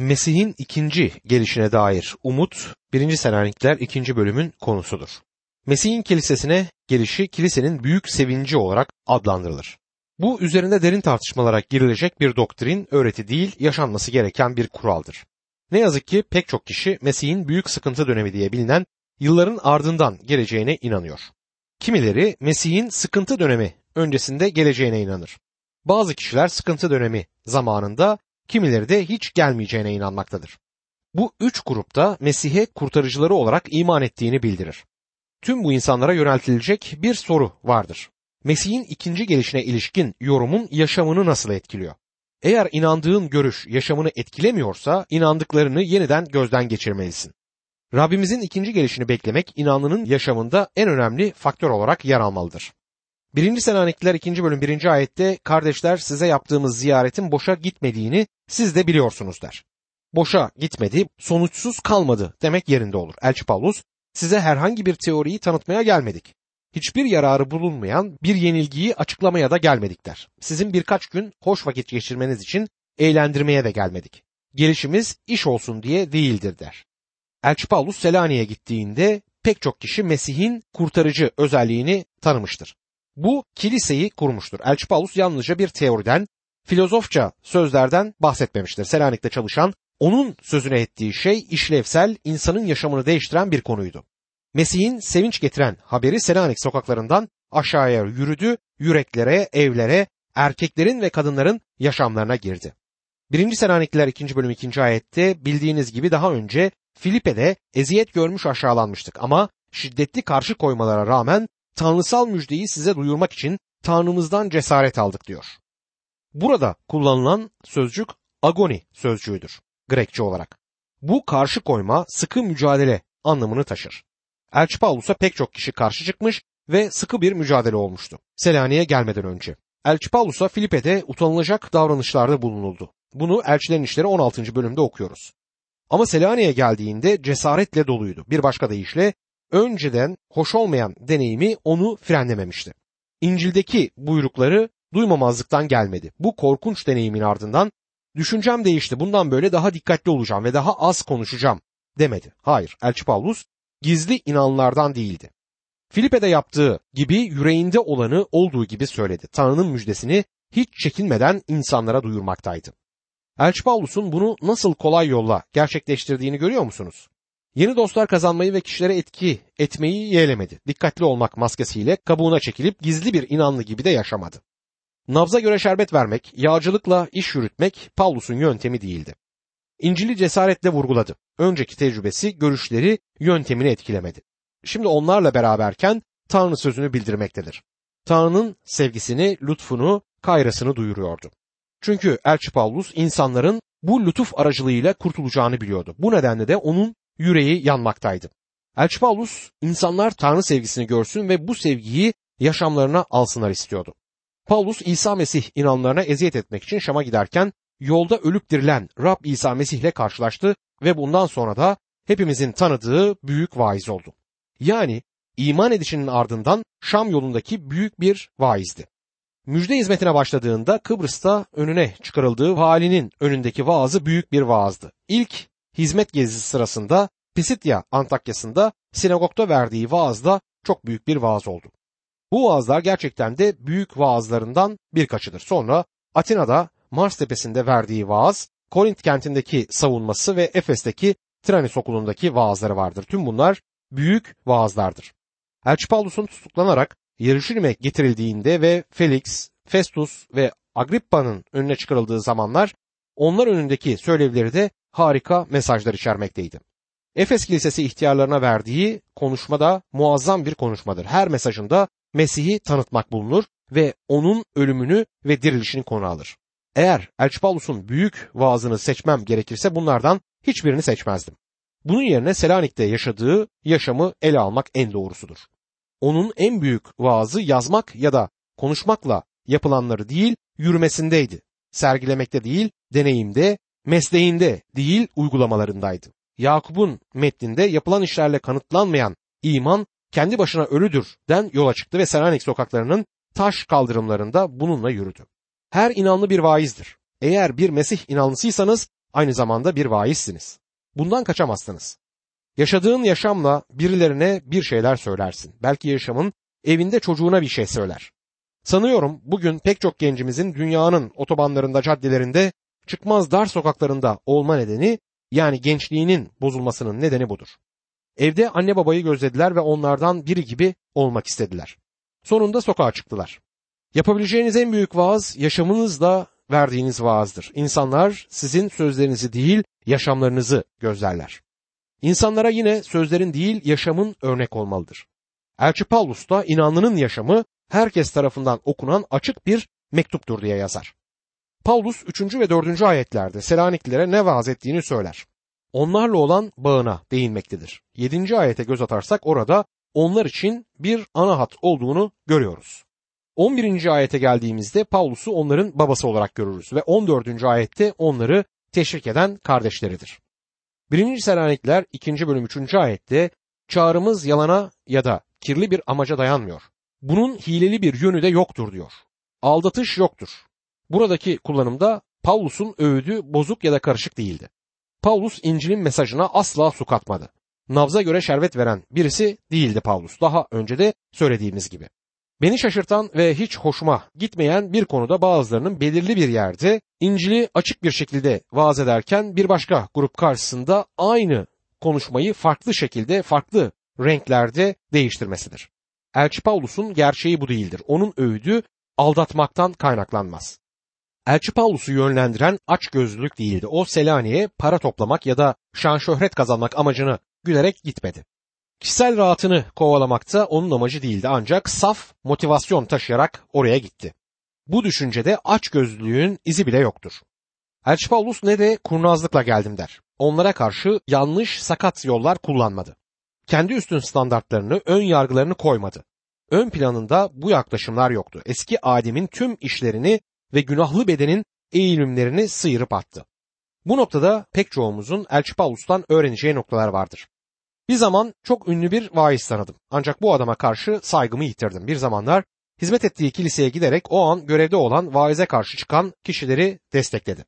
Mesih'in ikinci gelişine dair umut 1. Selanikler 2. bölümün konusudur. Mesih'in kilisesine gelişi kilisenin büyük sevinci olarak adlandırılır. Bu üzerinde derin tartışmalara girilecek bir doktrin, öğreti değil, yaşanması gereken bir kuraldır. Ne yazık ki pek çok kişi Mesih'in büyük sıkıntı dönemi diye bilinen yılların ardından geleceğine inanıyor. Kimileri Mesih'in sıkıntı dönemi öncesinde geleceğine inanır. Bazı kişiler sıkıntı dönemi zamanında, kimileri de hiç gelmeyeceğine inanmaktadır. Bu üç grupta Mesih'e kurtarıcıları olarak iman ettiğini bildirir. Tüm bu insanlara yöneltilecek bir soru vardır. Mesih'in ikinci gelişine ilişkin yorumun yaşamını nasıl etkiliyor? Eğer inandığın görüş yaşamını etkilemiyorsa inandıklarını yeniden gözden geçirmelisin. Rabbimizin ikinci gelişini beklemek inanlının yaşamında en önemli faktör olarak yer almalıdır. 1. Selanikliler 2. bölüm 1. ayette "Kardeşler, size yaptığımız ziyaretin boşa gitmediğini siz de biliyorsunuz" der. Boşa gitmedi, sonuçsuz kalmadı demek yerinde olur. Elçi Pavlus, "Size herhangi bir teoriyi tanıtmaya gelmedik. Hiçbir yararı bulunmayan bir yenilgiyi açıklamaya da gelmedik" der. "Sizin birkaç gün hoş vakit geçirmeniz için eğlendirmeye de gelmedik. Gelişimiz iş olsun diye değildir" der. Elçi Pavlus Selanik'e gittiğinde pek çok kişi Mesih'in kurtarıcı özelliğini tanımıştır. Bu kiliseyi kurmuştur. Elçi Pavlus yalnızca bir teoriden, filozofça sözlerden bahsetmemiştir. Selanik'te çalışan, onun sözüne ettiği şey işlevsel, insanın yaşamını değiştiren bir konuydu. Mesih'in sevinç getiren haberi Selanik sokaklarından aşağıya yürüdü, yüreklere, evlere, erkeklerin ve kadınların yaşamlarına girdi. 1. Selanikliler 2. bölüm 2. ayette bildiğiniz gibi daha önce Filipe'de eziyet görmüş aşağılanmıştık ama şiddetli karşı koymalara rağmen tanrısal müjdeyi size duyurmak için Tanrımızdan cesaret aldık diyor. Burada kullanılan sözcük agoni sözcüğüdür Grekçe olarak. Bu karşı koyma, sıkı mücadele anlamını taşır. Elçi Pavlus'a pek çok kişi karşı çıkmış ve sıkı bir mücadele olmuştu. Selanik'e gelmeden önce. Elçi Pavlus'a Filipe'de utanılacak davranışlarda bulunuldu. Bunu Elçilerin İşleri 16. bölümde okuyoruz. Ama Selanik'e geldiğinde cesaretle doluydu. Bir başka deyişle önceden hoş olmayan deneyimi onu frenlememişti. İncil'deki buyrukları duymamazlıktan gelmedi. Bu korkunç deneyimin ardından düşüncem değişti, bundan böyle daha dikkatli olacağım ve daha az konuşacağım demedi. Hayır, Elçi Pavlus gizli inanlardan değildi. Filipe'de yaptığı gibi yüreğinde olanı olduğu gibi söyledi. Tanrı'nın müjdesini hiç çekinmeden insanlara duyurmaktaydı. Elçi Pavlus'un bunu nasıl kolay yolla gerçekleştirdiğini görüyor musunuz? Yeni dostlar kazanmayı ve kişilere etki etmeyi yeğlemedi. Dikkatli olmak maskesiyle kabuğuna çekilip gizli bir inanlı gibi de yaşamadı. Nabza göre şerbet vermek, yağcılıkla iş yürütmek Pavlus'un yöntemi değildi. İncil'i cesaretle vurguladı. Önceki tecrübesi, görüşleri, yöntemini etkilemedi. Şimdi onlarla beraberken Tanrı sözünü bildirmektedir. Tanrı'nın sevgisini, lütfunu, kayrasını duyuruyordu. Çünkü Elçi Pavlus insanların bu lütuf aracılığıyla kurtulacağını biliyordu. Bu nedenle de onun yüreği yanmaktaydı. Elçi Pavlus, insanlar Tanrı sevgisini görsün ve bu sevgiyi yaşamlarına alsınlar istiyordu. Pavlus, İsa Mesih inanlarına eziyet etmek için Şam'a giderken yolda ölüp dirilen Rab İsa Mesih'le karşılaştı ve bundan sonra da hepimizin tanıdığı büyük vaiz oldu. Yani iman edişinin ardından Şam yolundaki büyük bir vaizdi. Müjde hizmetine başladığında Kıbrıs'ta önüne çıkarıldığı valinin önündeki vaazı büyük bir vaazdı. İlk hizmet gezisi sırasında Pisidya Antakya'sında sinagogda verdiği vaaz da çok büyük bir vaaz oldu. Bu vaazlar gerçekten de büyük vaazlarından birkaçıdır. Sonra Atina'da Mars tepesinde verdiği vaaz, Korint kentindeki savunması ve Efes'teki Tranis okulundaki vaazları vardır. Tüm bunlar büyük vaazlardır. Elçi Pavlus'un tutuklanarak Yeruşalim'e getirildiğinde ve Felix, Festus ve Agrippa'nın önüne çıkarıldığı zamanlar onlar önündeki söylevleri de harika mesajlar içermekteydi. Efes Kilisesi ihtiyarlarına verdiği konuşma da muazzam bir konuşmadır. Her mesajında Mesih'i tanıtmak bulunur ve onun ölümünü ve dirilişini konu alır. Eğer Elçi Pavlus'un büyük vaazını seçmem gerekirse bunlardan hiçbirini seçmezdim. Bunun yerine Selanik'te yaşadığı yaşamı ele almak en doğrusudur. Onun en büyük vaazı yazmak ya da konuşmakla yapılanları değil, yürümesindeydi. Sergilemekte değil, deneyimde, mesleğinde değil, uygulamalarındaydı. Yakup'un metninde yapılan işlerle kanıtlanmayan iman kendi başına ölüdür den yola çıktı ve Selanik sokaklarının taş kaldırımlarında bununla yürüdü. Her inanlı bir vaizdir. Eğer bir Mesih inanlısıysanız Aynı zamanda bir vaizsiniz. Bundan kaçamazsınız. Yaşadığın yaşamla birilerine bir şeyler söylersin. Belki yaşamın evinde çocuğuna bir şey söyler. Sanıyorum bugün pek çok gencimizin dünyanın otobanlarında, caddelerinde, çıkmaz dar sokaklarında olma nedeni, yani gençliğinin bozulmasının nedeni budur. Evde anne babayı gözlediler ve onlardan biri gibi olmak istediler. Sonunda sokağa çıktılar. Yapabileceğiniz en büyük vaaz yaşamınızla verdiğiniz vaazdır. İnsanlar sizin sözlerinizi değil, yaşamlarınızı gözlerler. İnsanlara yine sözlerin değil, yaşamın örnek olmalıdır. Elçi Pavlus da inanlının yaşamı herkes tarafından okunan açık bir mektuptur diye yazar. Pavlus 3. ve 4. ayetlerde Selaniklilere ne vaaz ettiğini söyler. Onlarla olan bağına değinmektedir. 7. ayete göz atarsak orada onlar için bir ana hat olduğunu görüyoruz. 11. ayete geldiğimizde Pavlus'u onların babası olarak görürüz ve 14. ayette onları teşvik eden kardeşleridir. 1. Selanikler 2. bölüm 3. ayette çağrımız yalana ya da kirli bir amaca dayanmıyor. Bunun hileli bir yönü de yoktur diyor. Aldatış yoktur. Buradaki kullanımda Pavlus'un öğüdü bozuk ya da karışık değildi. Pavlus İncil'in mesajına asla su katmadı. Nabza göre şerbet veren birisi değildi Pavlus. Daha önce de söylediğimiz gibi. Beni şaşırtan ve hiç hoşuma gitmeyen bir konuda bazılarının belirli bir yerde İncil'i açık bir şekilde vaaz ederken bir başka grup karşısında aynı konuşmayı farklı şekilde, farklı renklerde değiştirmesidir. Elçi Pavlus'un gerçeği bu değildir. Onun öğüdü aldatmaktan kaynaklanmaz. Elçi Pavlus'u yönlendiren açgözlülük değildi. O Selanik'e para toplamak ya da şan şöhret kazanmak amacını güderek gitmedi. Kişisel rahatını kovalamak da onun amacı değildi, ancak saf motivasyon taşıyarak oraya gitti. Bu düşüncede açgözlülüğün izi bile yoktur. Elçi Pavlus ne de kurnazlıkla geldim der. Onlara karşı yanlış, sakat yollar kullanmadı. Kendi üstün standartlarını, ön yargılarını koymadı. Ön planında bu yaklaşımlar yoktu. Eski Adem'in tüm işlerini ve günahlı bedenin eğilimlerini sıyırıp attı. Bu noktada pek çoğumuzun Elçi Pavlus'tan öğreneceği noktalar vardır. Bir zaman çok ünlü bir vaiz tanıdım. Ancak bu adama karşı saygımı yitirdim. Bir zamanlar hizmet ettiği kiliseye giderek o an görevde olan vaize karşı çıkan kişileri destekledi.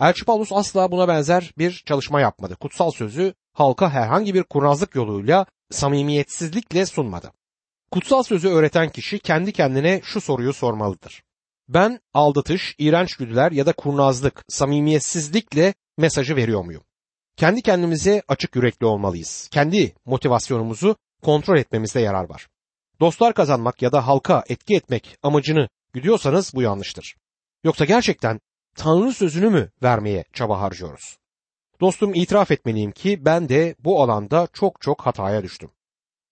Elçi Pavlus asla buna benzer bir çalışma yapmadı. Kutsal sözü halka herhangi bir kurnazlık yoluyla, samimiyetsizlikle sunmadı. Kutsal sözü öğreten kişi kendi kendine şu soruyu sormalıdır. Ben aldatış, iğrenç güdüler ya da kurnazlık, samimiyetsizlikle mesajı veriyor muyum? Kendi kendimize açık yürekli olmalıyız. Kendi motivasyonumuzu kontrol etmemizde yarar var. Dostlar kazanmak ya da halka etki etmek amacını güdüyorsanız bu yanlıştır. Yoksa gerçekten Tanrı sözünü mü vermeye çaba harcıyoruz? Dostum, itiraf etmeliyim ki ben de bu alanda çok hataya düştüm.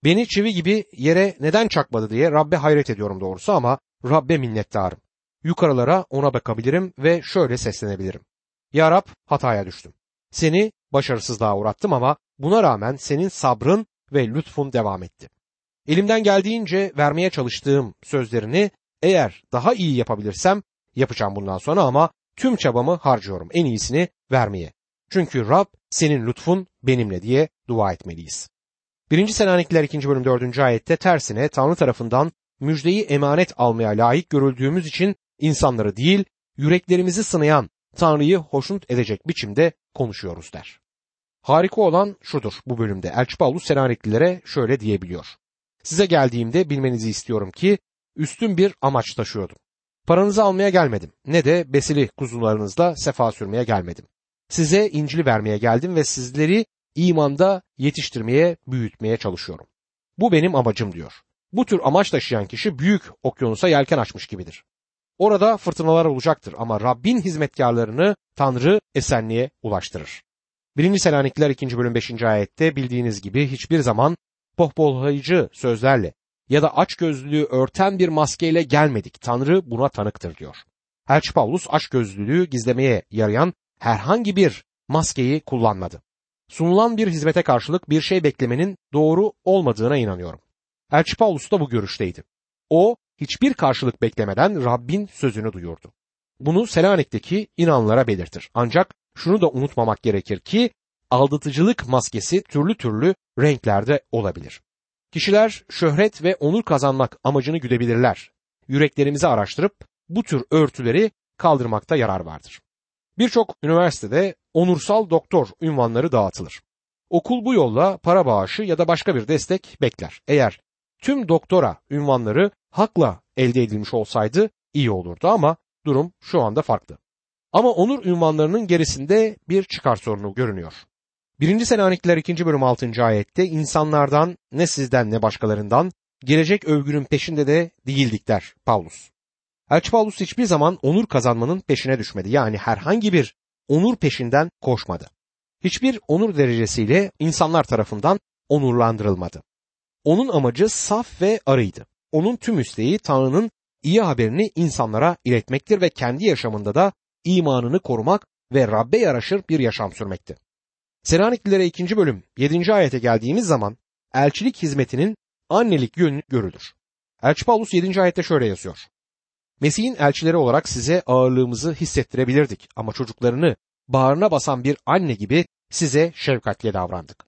Beni çivi gibi yere neden çakmadı diye Rabbe hayret ediyorum doğrusu, ama Rabbe minnettarım. Yukarılara ona bakabilirim ve şöyle seslenebilirim. Ya Rab, hataya düştüm. Seni başarısızlığa uğrattım ama buna rağmen senin sabrın ve lütfun devam etti. Elimden geldiğince vermeye çalıştığım sözlerini eğer daha iyi yapabilirsem yapacağım bundan sonra, ama tüm çabamı harcıyorum en iyisini vermeye. Çünkü Rab, senin lütfun benimle diye dua etmeliyiz. 1. Selanikliler 2. bölüm 4. ayette tersine Tanrı tarafından müjdeyi emanet almaya layık görüldüğümüz için insanları değil, yüreklerimizi sınayan Tanrı'yı hoşnut edecek biçimde konuşuyoruz der. Harika olan şudur bu bölümde. Elçi Pavlus Selaniklilere şöyle diyebiliyor. Size geldiğimde bilmenizi istiyorum ki üstün bir amaç taşıyordum. Paranızı almaya gelmedim, ne de besili kuzularınızla sefa sürmeye gelmedim. Size İncil'i vermeye geldim ve sizleri imanda yetiştirmeye, büyütmeye çalışıyorum. Bu benim amacım diyor. Bu tür amaç taşıyan kişi büyük okyanusa yelken açmış gibidir. Orada fırtınalar olacaktır ama Rabbin hizmetkarlarını Tanrı esenliğe ulaştırır. 1. Selanikliler 2. bölüm 5. ayette bildiğiniz gibi hiçbir zaman pohpohlayıcı sözlerle ya da açgözlülüğü örten bir maskeyle gelmedik. Tanrı buna tanıktır diyor. Elçi Pavlus açgözlülüğü gizlemeye yarayan herhangi bir maskeyi kullanmadı. Sunulan bir hizmete karşılık bir şey beklemenin doğru olmadığına inanıyorum. Elçi Pavlus da bu görüşteydi. O hiçbir karşılık beklemeden Rabbin sözünü duyurdu. Bunu Selanik'teki inanlara belirtir. Ancak şunu da unutmamak gerekir ki aldatıcılık maskesi türlü renklerde olabilir. Kişiler şöhret ve onur kazanmak amacını güdebilirler. Yüreklerimizi araştırıp bu tür örtüleri kaldırmakta yarar vardır. Birçok üniversitede onursal doktor unvanları dağıtılır. Okul bu yolla para bağışı ya da başka bir destek bekler. Eğer tüm doktora unvanları hakla elde edilmiş olsaydı iyi olurdu ama durum şu anda farklı. Ama onur unvanlarının gerisinde bir çıkar sorunu görünüyor. 1. Selanikler 2. bölüm 6. ayette insanlardan ne sizden ne başkalarından gelecek övgünün peşinde de değildik der Pavlus. Elçi Pavlus hiçbir zaman onur kazanmanın peşine düşmedi. Yani herhangi bir onur peşinden koşmadı. Hiçbir onur derecesiyle insanlar tarafından onurlandırılmadı. Onun amacı saf ve arıydı. Onun tüm isteği Tanrı'nın iyi haberini insanlara iletmektir ve kendi yaşamında da imanını korumak ve Rabbe yaraşır bir yaşam sürmekti. Selaniklilere 2. bölüm 7. ayete geldiğimiz zaman elçilik hizmetinin annelik yönü görülür. Elçi Pavlus 7. ayette şöyle yazıyor. Mesih'in elçileri olarak size ağırlığımızı hissettirebilirdik ama çocuklarını bağrına basan bir anne gibi size şefkatle davrandık.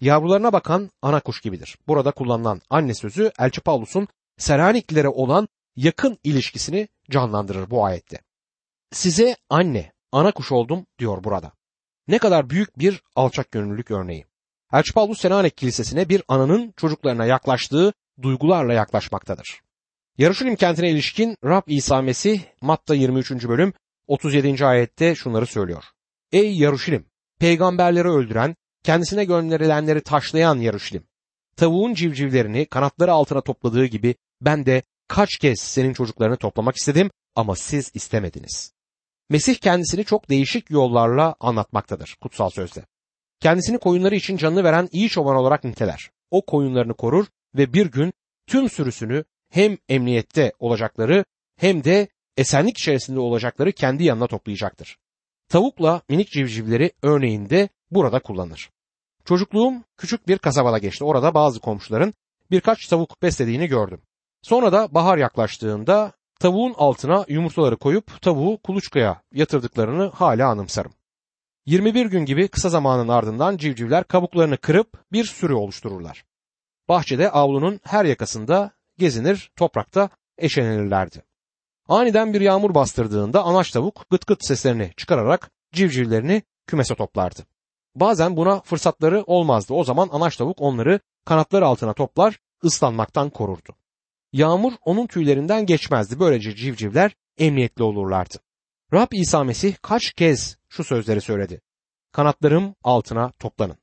Yavrularına bakan ana kuş gibidir. Burada kullanılan anne sözü Elçi Pavlus'un Selaniklilere olan yakın ilişkisini canlandırır bu ayette. Size anne, ana kuş oldum diyor burada. Ne kadar büyük bir alçakgönüllülük örneği. Elçi Pavlus Selanik Kilisesi'ne bir ananın çocuklarına yaklaştığı duygularla yaklaşmaktadır. Yarışulim kentine ilişkin Rab İsa Mesih Matta 23. bölüm 37. ayette şunları söylüyor. Ey Yaruşilim, peygamberleri öldüren, kendisine gönderilenleri taşlayan Yaruşilim. Tavuğun civcivlerini kanatları altına topladığı gibi ben de kaç kez senin çocuklarını toplamak istedim ama siz istemediniz. Mesih kendisini çok değişik yollarla anlatmaktadır kutsal sözde. Kendisini koyunları için canını veren iyi çoban olarak niteler. O koyunlarını korur ve bir gün tüm sürüsünü hem emniyette olacakları hem de esenlik içerisinde olacakları kendi yanına toplayacaktır. Tavukla minik civcivleri örneğinde burada kullanır. Çocukluğum küçük bir kasabada geçti. Orada bazı komşuların birkaç tavuk beslediğini gördüm. Sonra da bahar yaklaştığında tavuğun altına yumurtaları koyup tavuğu kuluçkaya yatırdıklarını hala anımsarım. 21 gün gibi kısa zamanın ardından civcivler kabuklarını kırıp bir sürü oluştururlar. Bahçede avlunun her yakasında gezinir, toprakta eşelenirlerdi. Aniden bir yağmur bastırdığında anaç tavuk gıt gıt seslerini çıkararak civcivlerini kümese toplardı. Bazen buna fırsatları olmazdı. O zaman anaç tavuk onları kanatları altına toplar, ıslanmaktan korurdu. Yağmur onun tüylerinden geçmezdi. Böylece civcivler emniyetli olurlardı. Rab İsa Mesih kaç kez şu sözleri söyledi. Kanatlarım altına toplanın.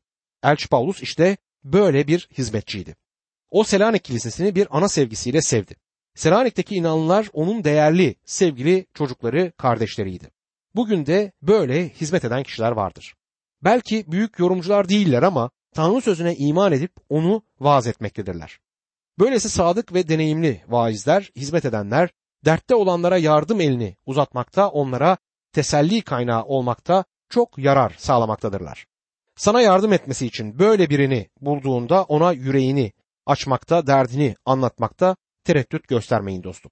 Elçi Pavlus işte böyle bir hizmetçiydi. O Selanik Kilisesi'ni bir ana sevgisiyle sevdi. Selanik'teki inananlar onun değerli, sevgili çocukları, kardeşleriydi. Bugün de böyle hizmet eden kişiler vardır. Belki büyük yorumcular değiller ama Tanrı sözüne iman edip onu vaaz etmektedirler. Böylesi sadık ve deneyimli vaizler, hizmet edenler, dertte olanlara yardım elini uzatmakta, onlara teselli kaynağı olmakta çok yarar sağlamaktadırlar. Sana yardım etmesi için böyle birini bulduğunda ona yüreğini açmakta, derdini anlatmakta tereddüt göstermeyin dostum.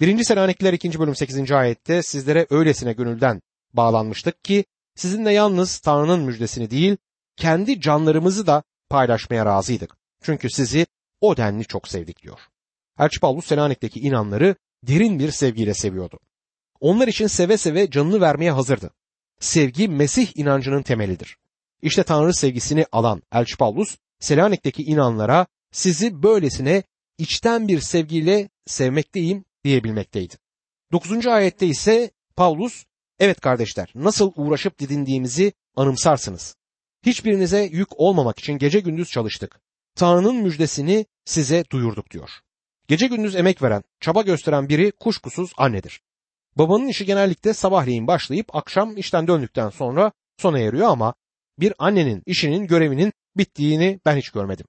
1. Selanikler 2. bölüm 8. ayette sizlere öylesine gönülden bağlanmıştık ki sizinle yalnız Tanrı'nın müjdesini değil kendi canlarımızı da paylaşmaya razıydık. Çünkü sizi o denli çok sevdik diyor. Elçi Pavlus Selanik'teki inanları derin bir sevgiyle seviyordu. Onlar için seve seve canını vermeye hazırdı. Sevgi Mesih inancının temelidir. İşte Tanrı sevgisini alan Elçi Pavlus Selanik'teki inanlara sizi böylesine içten bir sevgiyle sevmekteyim diyebilmekteydi. 9. ayette ise Pavlus, evet kardeşler nasıl uğraşıp didindiğimizi anımsarsınız. Hiçbirinize yük olmamak için gece gündüz çalıştık. Tanrı'nın müjdesini size duyurduk diyor. Gece gündüz emek veren, çaba gösteren biri kuşkusuz annedir. Babanın işi genellikle sabahleyin başlayıp akşam işten döndükten sonra sona eriyor ama bir annenin işinin görevinin bittiğini ben hiç görmedim.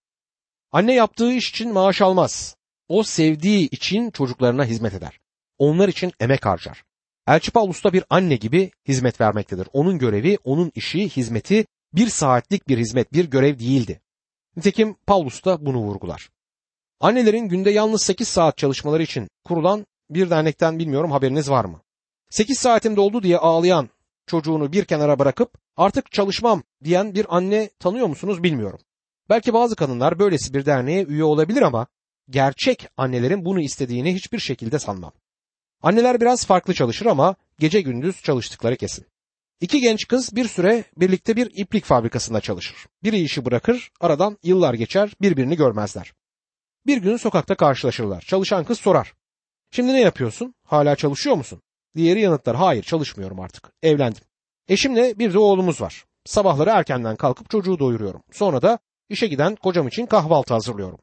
Anne yaptığı iş için maaş almaz. O sevdiği için çocuklarına hizmet eder. Onlar için emek harcar. Elçi Pavlus da bir anne gibi hizmet vermektedir. Onun görevi, onun işi, hizmeti bir saatlik bir hizmet, bir görev değildi. Nitekim Pavlus da bunu vurgular. Annelerin günde yalnız 8 saat çalışmaları için kurulan bir dernekten bilmiyorum haberiniz var mı? 8 saatim doldu diye ağlayan çocuğunu bir kenara bırakıp artık çalışmam diyen bir anne tanıyor musunuz bilmiyorum. Belki bazı kadınlar böylesi bir derneğe üye olabilir ama gerçek annelerin bunu istediğini hiçbir şekilde sanmam. Anneler biraz farklı çalışır ama gece gündüz çalıştıkları kesin. İki genç kız bir süre birlikte bir iplik fabrikasında çalışır. Biri işi bırakır, aradan yıllar geçer, birbirini görmezler. Bir gün sokakta karşılaşırlar. Çalışan kız sorar. "Şimdi ne yapıyorsun? Hala çalışıyor musun?" Diğeri yanıtlar, "Hayır, çalışmıyorum artık. Evlendim. Eşimle bir de oğlumuz var. Sabahları erkenden kalkıp çocuğu doyuruyorum. Sonra da işe giden kocam için kahvaltı hazırlıyorum.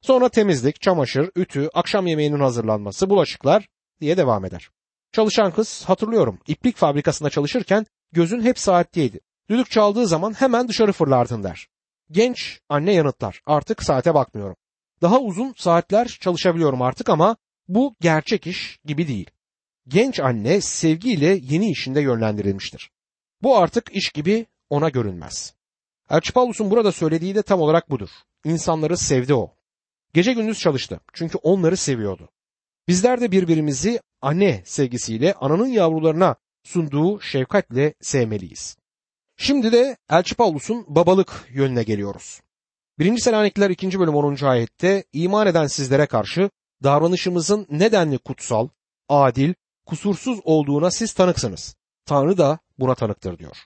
Sonra temizlik, çamaşır, ütü, akşam yemeğinin hazırlanması, bulaşıklar" diye devam eder. Çalışan kız, "Hatırlıyorum, iplik fabrikasında çalışırken gözün hep saatteydi. Düdük çaldığı zaman hemen dışarı fırlardın" der. Genç anne yanıtlar, "Artık saate bakmıyorum. Daha uzun saatler çalışabiliyorum artık ama bu gerçek iş gibi değil." Genç anne sevgiyle yeni işinde yönlendirilmiştir. Bu artık iş gibi ona görünmez. Elçi Pavlus'un burada söylediği de tam olarak budur. İnsanları sevdi o. Gece gündüz çalıştı çünkü onları seviyordu. Bizler de birbirimizi anne sevgisiyle, ananın yavrularına sunduğu şefkatle sevmeliyiz. Şimdi de Elçi Pavlus'un babalık yönüne geliyoruz. 1. Selanikler 2. bölüm 10. ayette iman eden sizlere karşı davranışımızın nedenli kutsal, adil, kusursuz olduğuna siz tanıksınız. Tanrı da buna tanıktır diyor.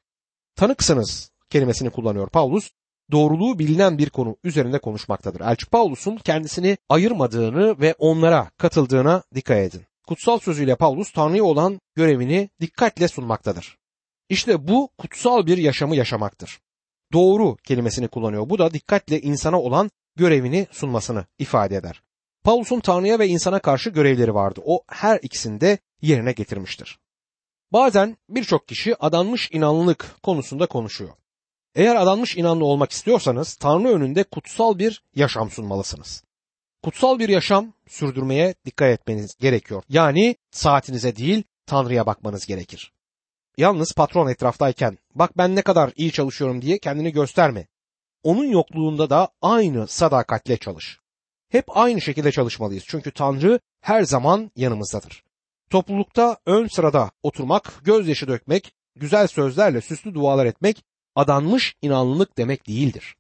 Tanıksınız kelimesini kullanıyor Pavlus. Doğruluğu bilinen bir konu üzerinde konuşmaktadır. Elçi Pavlus'un kendisini ayırmadığını ve onlara katıldığına dikkat edin. Kutsal sözüyle Pavlus Tanrı'ya olan görevini dikkatle sunmaktadır. İşte bu kutsal bir yaşamı yaşamaktır. Doğru kelimesini kullanıyor. Bu da dikkatle insana olan görevini sunmasını ifade eder. Pavlus'un Tanrı'ya ve insana karşı görevleri vardı. O her ikisini de yerine getirmiştir. Bazen birçok kişi adanmış inanlılık konusunda konuşuyor. Eğer adanmış inanlı olmak istiyorsanız Tanrı önünde kutsal bir yaşam sunmalısınız. Kutsal bir yaşam sürdürmeye dikkat etmeniz gerekiyor. Yani saatinize değil Tanrı'ya bakmanız gerekir. Yalnız patron etraftayken "bak ben ne kadar iyi çalışıyorum" diye kendini gösterme. Onun yokluğunda da aynı sadakatle çalış. Hep aynı şekilde çalışmalıyız çünkü Tanrı her zaman yanımızdadır. Toplulukta ön sırada oturmak, gözyaşı dökmek, güzel sözlerle süslü dualar etmek adanmış inanlılık demek değildir.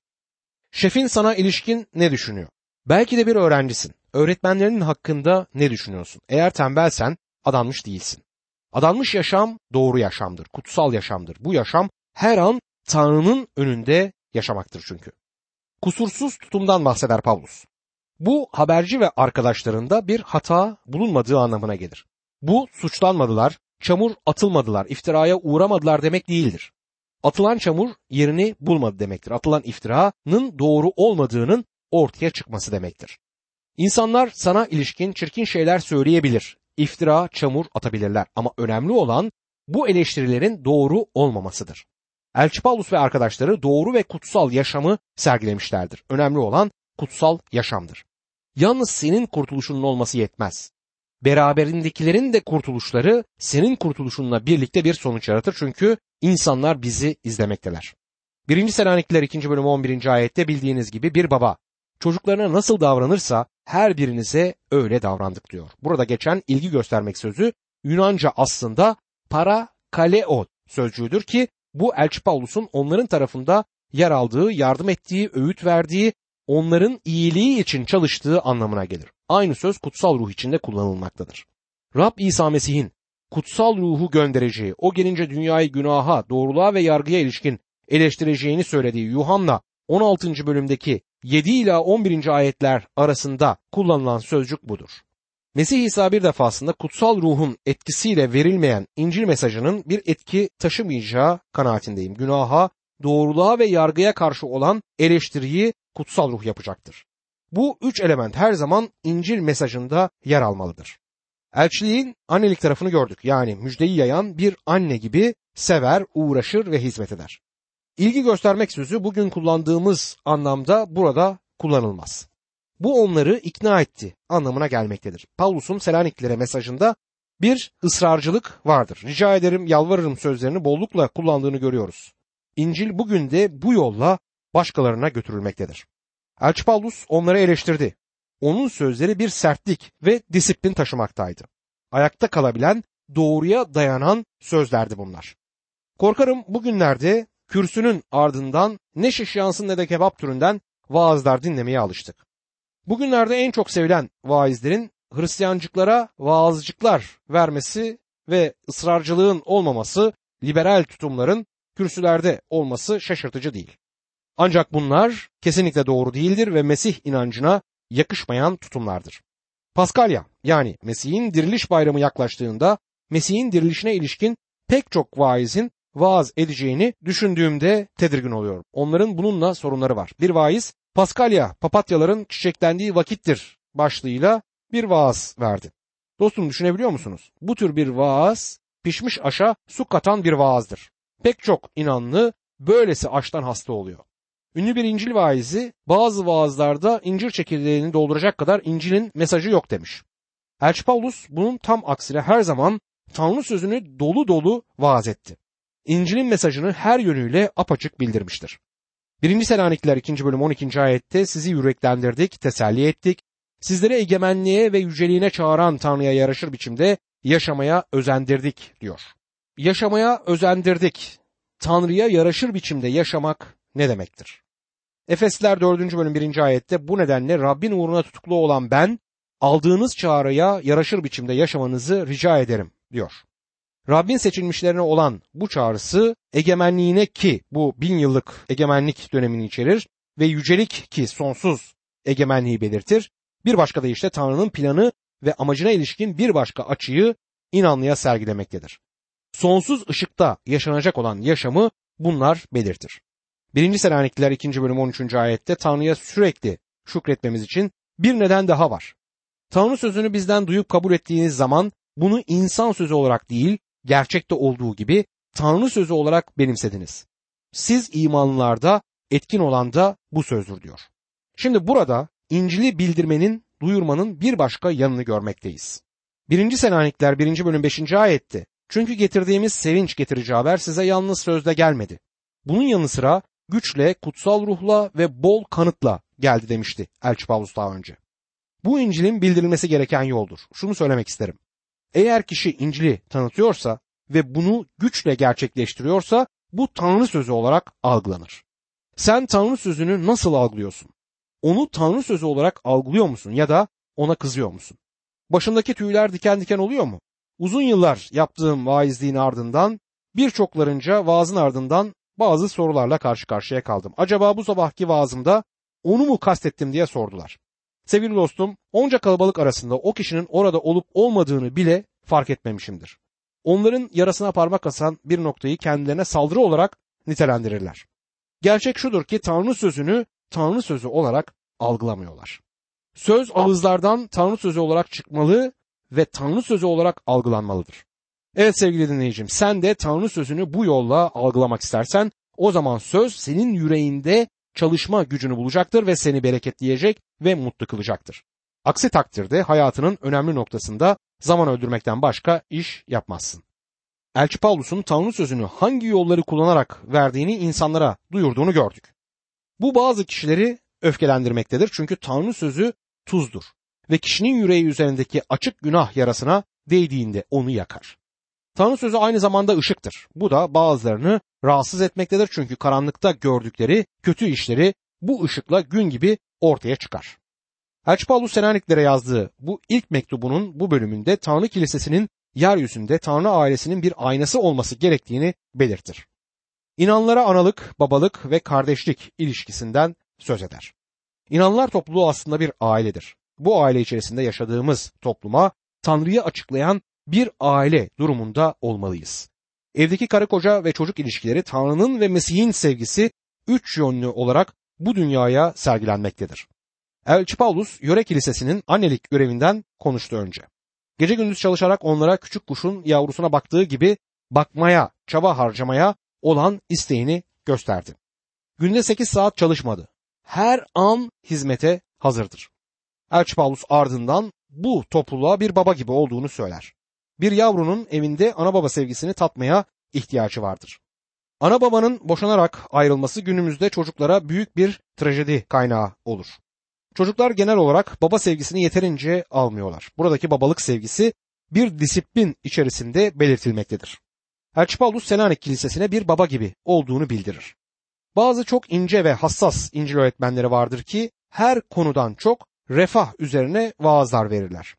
Şefin sana ilişkin ne düşünüyor? Belki de bir öğrencisin. Öğretmenlerinin hakkında ne düşünüyorsun? Eğer tembelsen adanmış değilsin. Adanmış yaşam doğru yaşamdır, kutsal yaşamdır. Bu yaşam her an Tanrı'nın önünde yaşamaktır çünkü. Kusursuz tutumdan bahseder Pavlus. Bu haberci ve arkadaşlarında bir hata bulunmadığı anlamına gelir. Bu suçlanmadılar, çamur atılmadılar, iftiraya uğramadılar demek değildir. Atılan çamur yerini bulmadı demektir. Atılan iftiranın doğru olmadığının ortaya çıkması demektir. İnsanlar sana ilişkin çirkin şeyler söyleyebilir, iftira, çamur atabilirler ama önemli olan bu eleştirilerin doğru olmamasıdır. Elçi Pavlus ve arkadaşları doğru ve kutsal yaşamı sergilemişlerdir. Önemli olan kutsal yaşamdır. Yalnız senin kurtuluşunun olması yetmez. Beraberindekilerin de kurtuluşları senin kurtuluşunla birlikte bir sonuç yaratır çünkü insanlar bizi izlemekteler. 1. Selanikler 2. bölüm 11. ayette bildiğiniz gibi bir baba çocuklarına nasıl davranırsa her birinize öyle davrandık diyor. Burada geçen ilgi göstermek sözü Yunanca aslında parakaleo sözcüğüdür ki bu Elçi Pavlus'un onların tarafında yer aldığı, yardım ettiği, öğüt verdiği, onların iyiliği için çalıştığı anlamına gelir. Aynı söz kutsal ruh içinde kullanılmaktadır. Rab İsa Mesih'in kutsal ruhu göndereceği, o gelince dünyayı günaha, doğruluğa ve yargıya ilişkin eleştireceğini söylediği Yuhanna 16. bölümdeki 7 ila 11. ayetler arasında kullanılan sözcük budur. Mesih İsa bir defasında kutsal ruhun etkisiyle verilmeyen İncil mesajının bir etki taşımayacağı kanaatindeyim. Günaha, doğruluğa ve yargıya karşı olan eleştiriyi kutsal ruh yapacaktır. Bu üç element her zaman İncil mesajında yer almalıdır. Elçiliğin annelik tarafını gördük. Yani müjdeyi yayan bir anne gibi sever, uğraşır ve hizmet eder. İlgi göstermek sözü bugün kullandığımız anlamda burada kullanılmaz. Bu onları ikna etti anlamına gelmektedir. Pavlus'un Selaniklilere mesajında bir ısrarcılık vardır. Rica ederim, yalvarırım sözlerini bollukla kullandığını görüyoruz. İncil bugün de bu yolla başkalarına götürülmektedir. Elçi Pavlus onları eleştirdi. Onun sözleri bir sertlik ve disiplin taşımaktaydı. Ayakta kalabilen, doğruya dayanan sözlerdi bunlar. Korkarım bugünlerde kürsünün ardından ne şiş yansın ne de kebap türünden vaazlar dinlemeye alıştık. Bugünlerde en çok sevilen vaizlerin Hristiyancıklara vaazcıklar vermesi ve ısrarcılığın olmaması liberal tutumların kürsülerde olması şaşırtıcı değil. Ancak bunlar kesinlikle doğru değildir ve Mesih inancına yakışmayan tutumlardır. Paskalya, yani Mesih'in diriliş bayramı yaklaştığında Mesih'in dirilişine ilişkin pek çok vaizin vaaz edeceğini düşündüğümde tedirgin oluyorum. Onların bununla sorunları var. Bir vaiz, Paskalya papatyaların çiçeklendiği vakittir başlığıyla bir vaaz verdi. Dostum, düşünebiliyor musunuz? Bu tür bir vaaz pişmiş aşa su katan bir vaazdır. Pek çok inanlı böylesi aştan hasta oluyor. Ünlü bir İncil vaizi bazı vaazlarda incir çekirdeğini dolduracak kadar İncil'in mesajı yok demiş. Elçi Pavlus bunun tam aksine her zaman Tanrı sözünü dolu dolu vaaz etti. İncil'in mesajını her yönüyle apaçık bildirmiştir. 1. Selanikler 2. bölüm 12. ayette sizi yüreklendirdik, teselli ettik. Sizlere egemenliğe ve yüceliğine çağıran Tanrı'ya yaraşır biçimde yaşamaya özendirdik diyor. Yaşamaya özendirdik. Tanrı'ya yaraşır biçimde yaşamak ne demektir? Efesliler 4. bölüm 1. ayette bu nedenle Rabbin uğruna tutuklu olan ben aldığınız çağrıya yaraşır biçimde yaşamanızı rica ederim diyor. Rabbin seçilmişlerine olan bu çağrısı egemenliğine ki bu 1000 yıllık egemenlik dönemini içerir ve yücelik ki sonsuz egemenliği belirtir. Bir başka da işte Tanrı'nın planı ve amacına ilişkin bir başka açıyı inanlıya sergilemektedir. Sonsuz ışıkta yaşanacak olan yaşamı bunlar belirtir. 1. Selanikliler 2. bölüm 13. ayette Tanrı'ya sürekli şükretmemiz için bir neden daha var. Tanrı sözünü bizden duyup kabul ettiğiniz zaman bunu insan sözü olarak değil, gerçekte olduğu gibi Tanrı sözü olarak benimsediniz. Siz imanlılarda etkin olan da bu sözdür diyor. Şimdi burada İncil'i bildirmenin, duyurmanın bir başka yanını görmekteyiz. 1. Selanikler 1. bölüm 5. ayette çünkü getirdiğimiz sevinç getirici haber size yalnız sözle gelmedi. Bunun yanı sıra güçle, kutsal ruhla ve bol kanıtla geldi demişti Elçi Pavlus daha önce. Bu İncil'in bildirilmesi gereken yoldur. Şunu söylemek isterim. Eğer kişi İncil'i tanıtıyorsa ve bunu güçle gerçekleştiriyorsa bu Tanrı sözü olarak algılanır. Sen Tanrı sözünü nasıl algılıyorsun? Onu Tanrı sözü olarak algılıyor musun ya da ona kızıyor musun? Başındaki tüyler diken diken oluyor mu? Uzun yıllar yaptığım vaizliğin ardından birçoklarınca vaazın ardından bazı sorularla karşı karşıya kaldım. Acaba bu sabahki vaazımda onu mu kastettim diye sordular. Sevgili dostum, onca kalabalık arasında o kişinin orada olup olmadığını bile fark etmemişimdir. Onların yarasına parmak basan bir noktayı kendilerine saldırı olarak nitelendirirler. Gerçek şudur ki Tanrı sözünü Tanrı sözü olarak algılamıyorlar. Söz ağızlardan Tanrı sözü olarak çıkmalı ve Tanrı sözü olarak algılanmalıdır. Evet sevgili dinleyicim, sen de Tanrı sözünü bu yolla algılamak istersen o zaman söz senin yüreğinde çalışma gücünü bulacaktır ve seni bereketleyecek ve mutlu kılacaktır. Aksi takdirde hayatının önemli noktasında zaman öldürmekten başka iş yapmazsın. Elçi Pavlus'un Tanrı sözünü hangi yolları kullanarak verdiğini insanlara duyurduğunu gördük. Bu bazı kişileri öfkelendirmektedir çünkü Tanrı sözü tuzdur ve kişinin yüreği üzerindeki açık günah yarasına değdiğinde onu yakar. Tanrı sözü aynı zamanda ışıktır. Bu da bazılarını rahatsız etmektedir çünkü karanlıkta gördükleri kötü işleri bu ışıkla gün gibi ortaya çıkar. Elçi Pavlus Selaniklere yazdığı bu ilk mektubunun bu bölümünde Tanrı Kilisesi'nin yeryüzünde Tanrı ailesinin bir aynası olması gerektiğini belirtir. İnanlara analık, babalık ve kardeşlik ilişkisinden söz eder. İnanlar topluluğu aslında bir ailedir. Bu aile içerisinde yaşadığımız topluma Tanrı'yı açıklayan bir aile durumunda olmalıyız. Evdeki karı koca ve çocuk ilişkileri Tanrı'nın ve Mesih'in sevgisi üç yönlü olarak bu dünyaya sergilenmektedir. Elçi Pavlus yöre kilisesinin annelik görevinden konuştu önce. Gece gündüz çalışarak onlara küçük kuşun yavrusuna baktığı gibi bakmaya, çaba harcamaya olan isteğini gösterdi. Günde 8 saat çalışmadı. Her an hizmete hazırdır. Elçi Pavlus ardından bu topluluğa bir baba gibi olduğunu söyler. Bir yavrunun evinde ana baba sevgisini tatmaya ihtiyacı vardır. Ana babanın boşanarak ayrılması günümüzde çocuklara büyük bir trajedi kaynağı olur. Çocuklar genel olarak baba sevgisini yeterince almıyorlar. Buradaki babalık sevgisi bir disiplin içerisinde belirtilmektedir. Elçi Pavlus Selanik Kilisesi'ne bir baba gibi olduğunu bildirir. Bazı çok ince ve hassas İncil öğretmenleri vardır ki her konudan çok refah üzerine vaazlar verirler.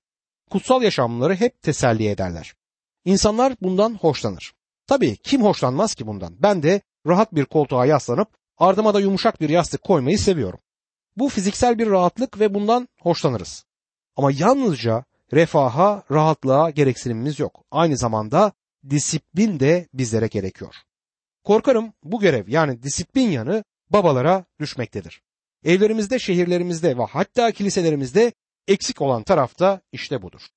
Kutsal yaşamları hep teselli ederler. İnsanlar bundan hoşlanır. Tabii kim hoşlanmaz ki bundan? Ben de rahat bir koltuğa yaslanıp ardıma da yumuşak bir yastık koymayı seviyorum. Bu fiziksel bir rahatlık ve bundan hoşlanırız. Ama yalnızca refaha, rahatlığa gereksinimimiz yok. Aynı zamanda disiplin de bizlere gerekiyor. Korkarım bu görev, yani disiplin yanı babalara düşmektedir. Evlerimizde, şehirlerimizde ve hatta kiliselerimizde eksik olan taraf da işte budur.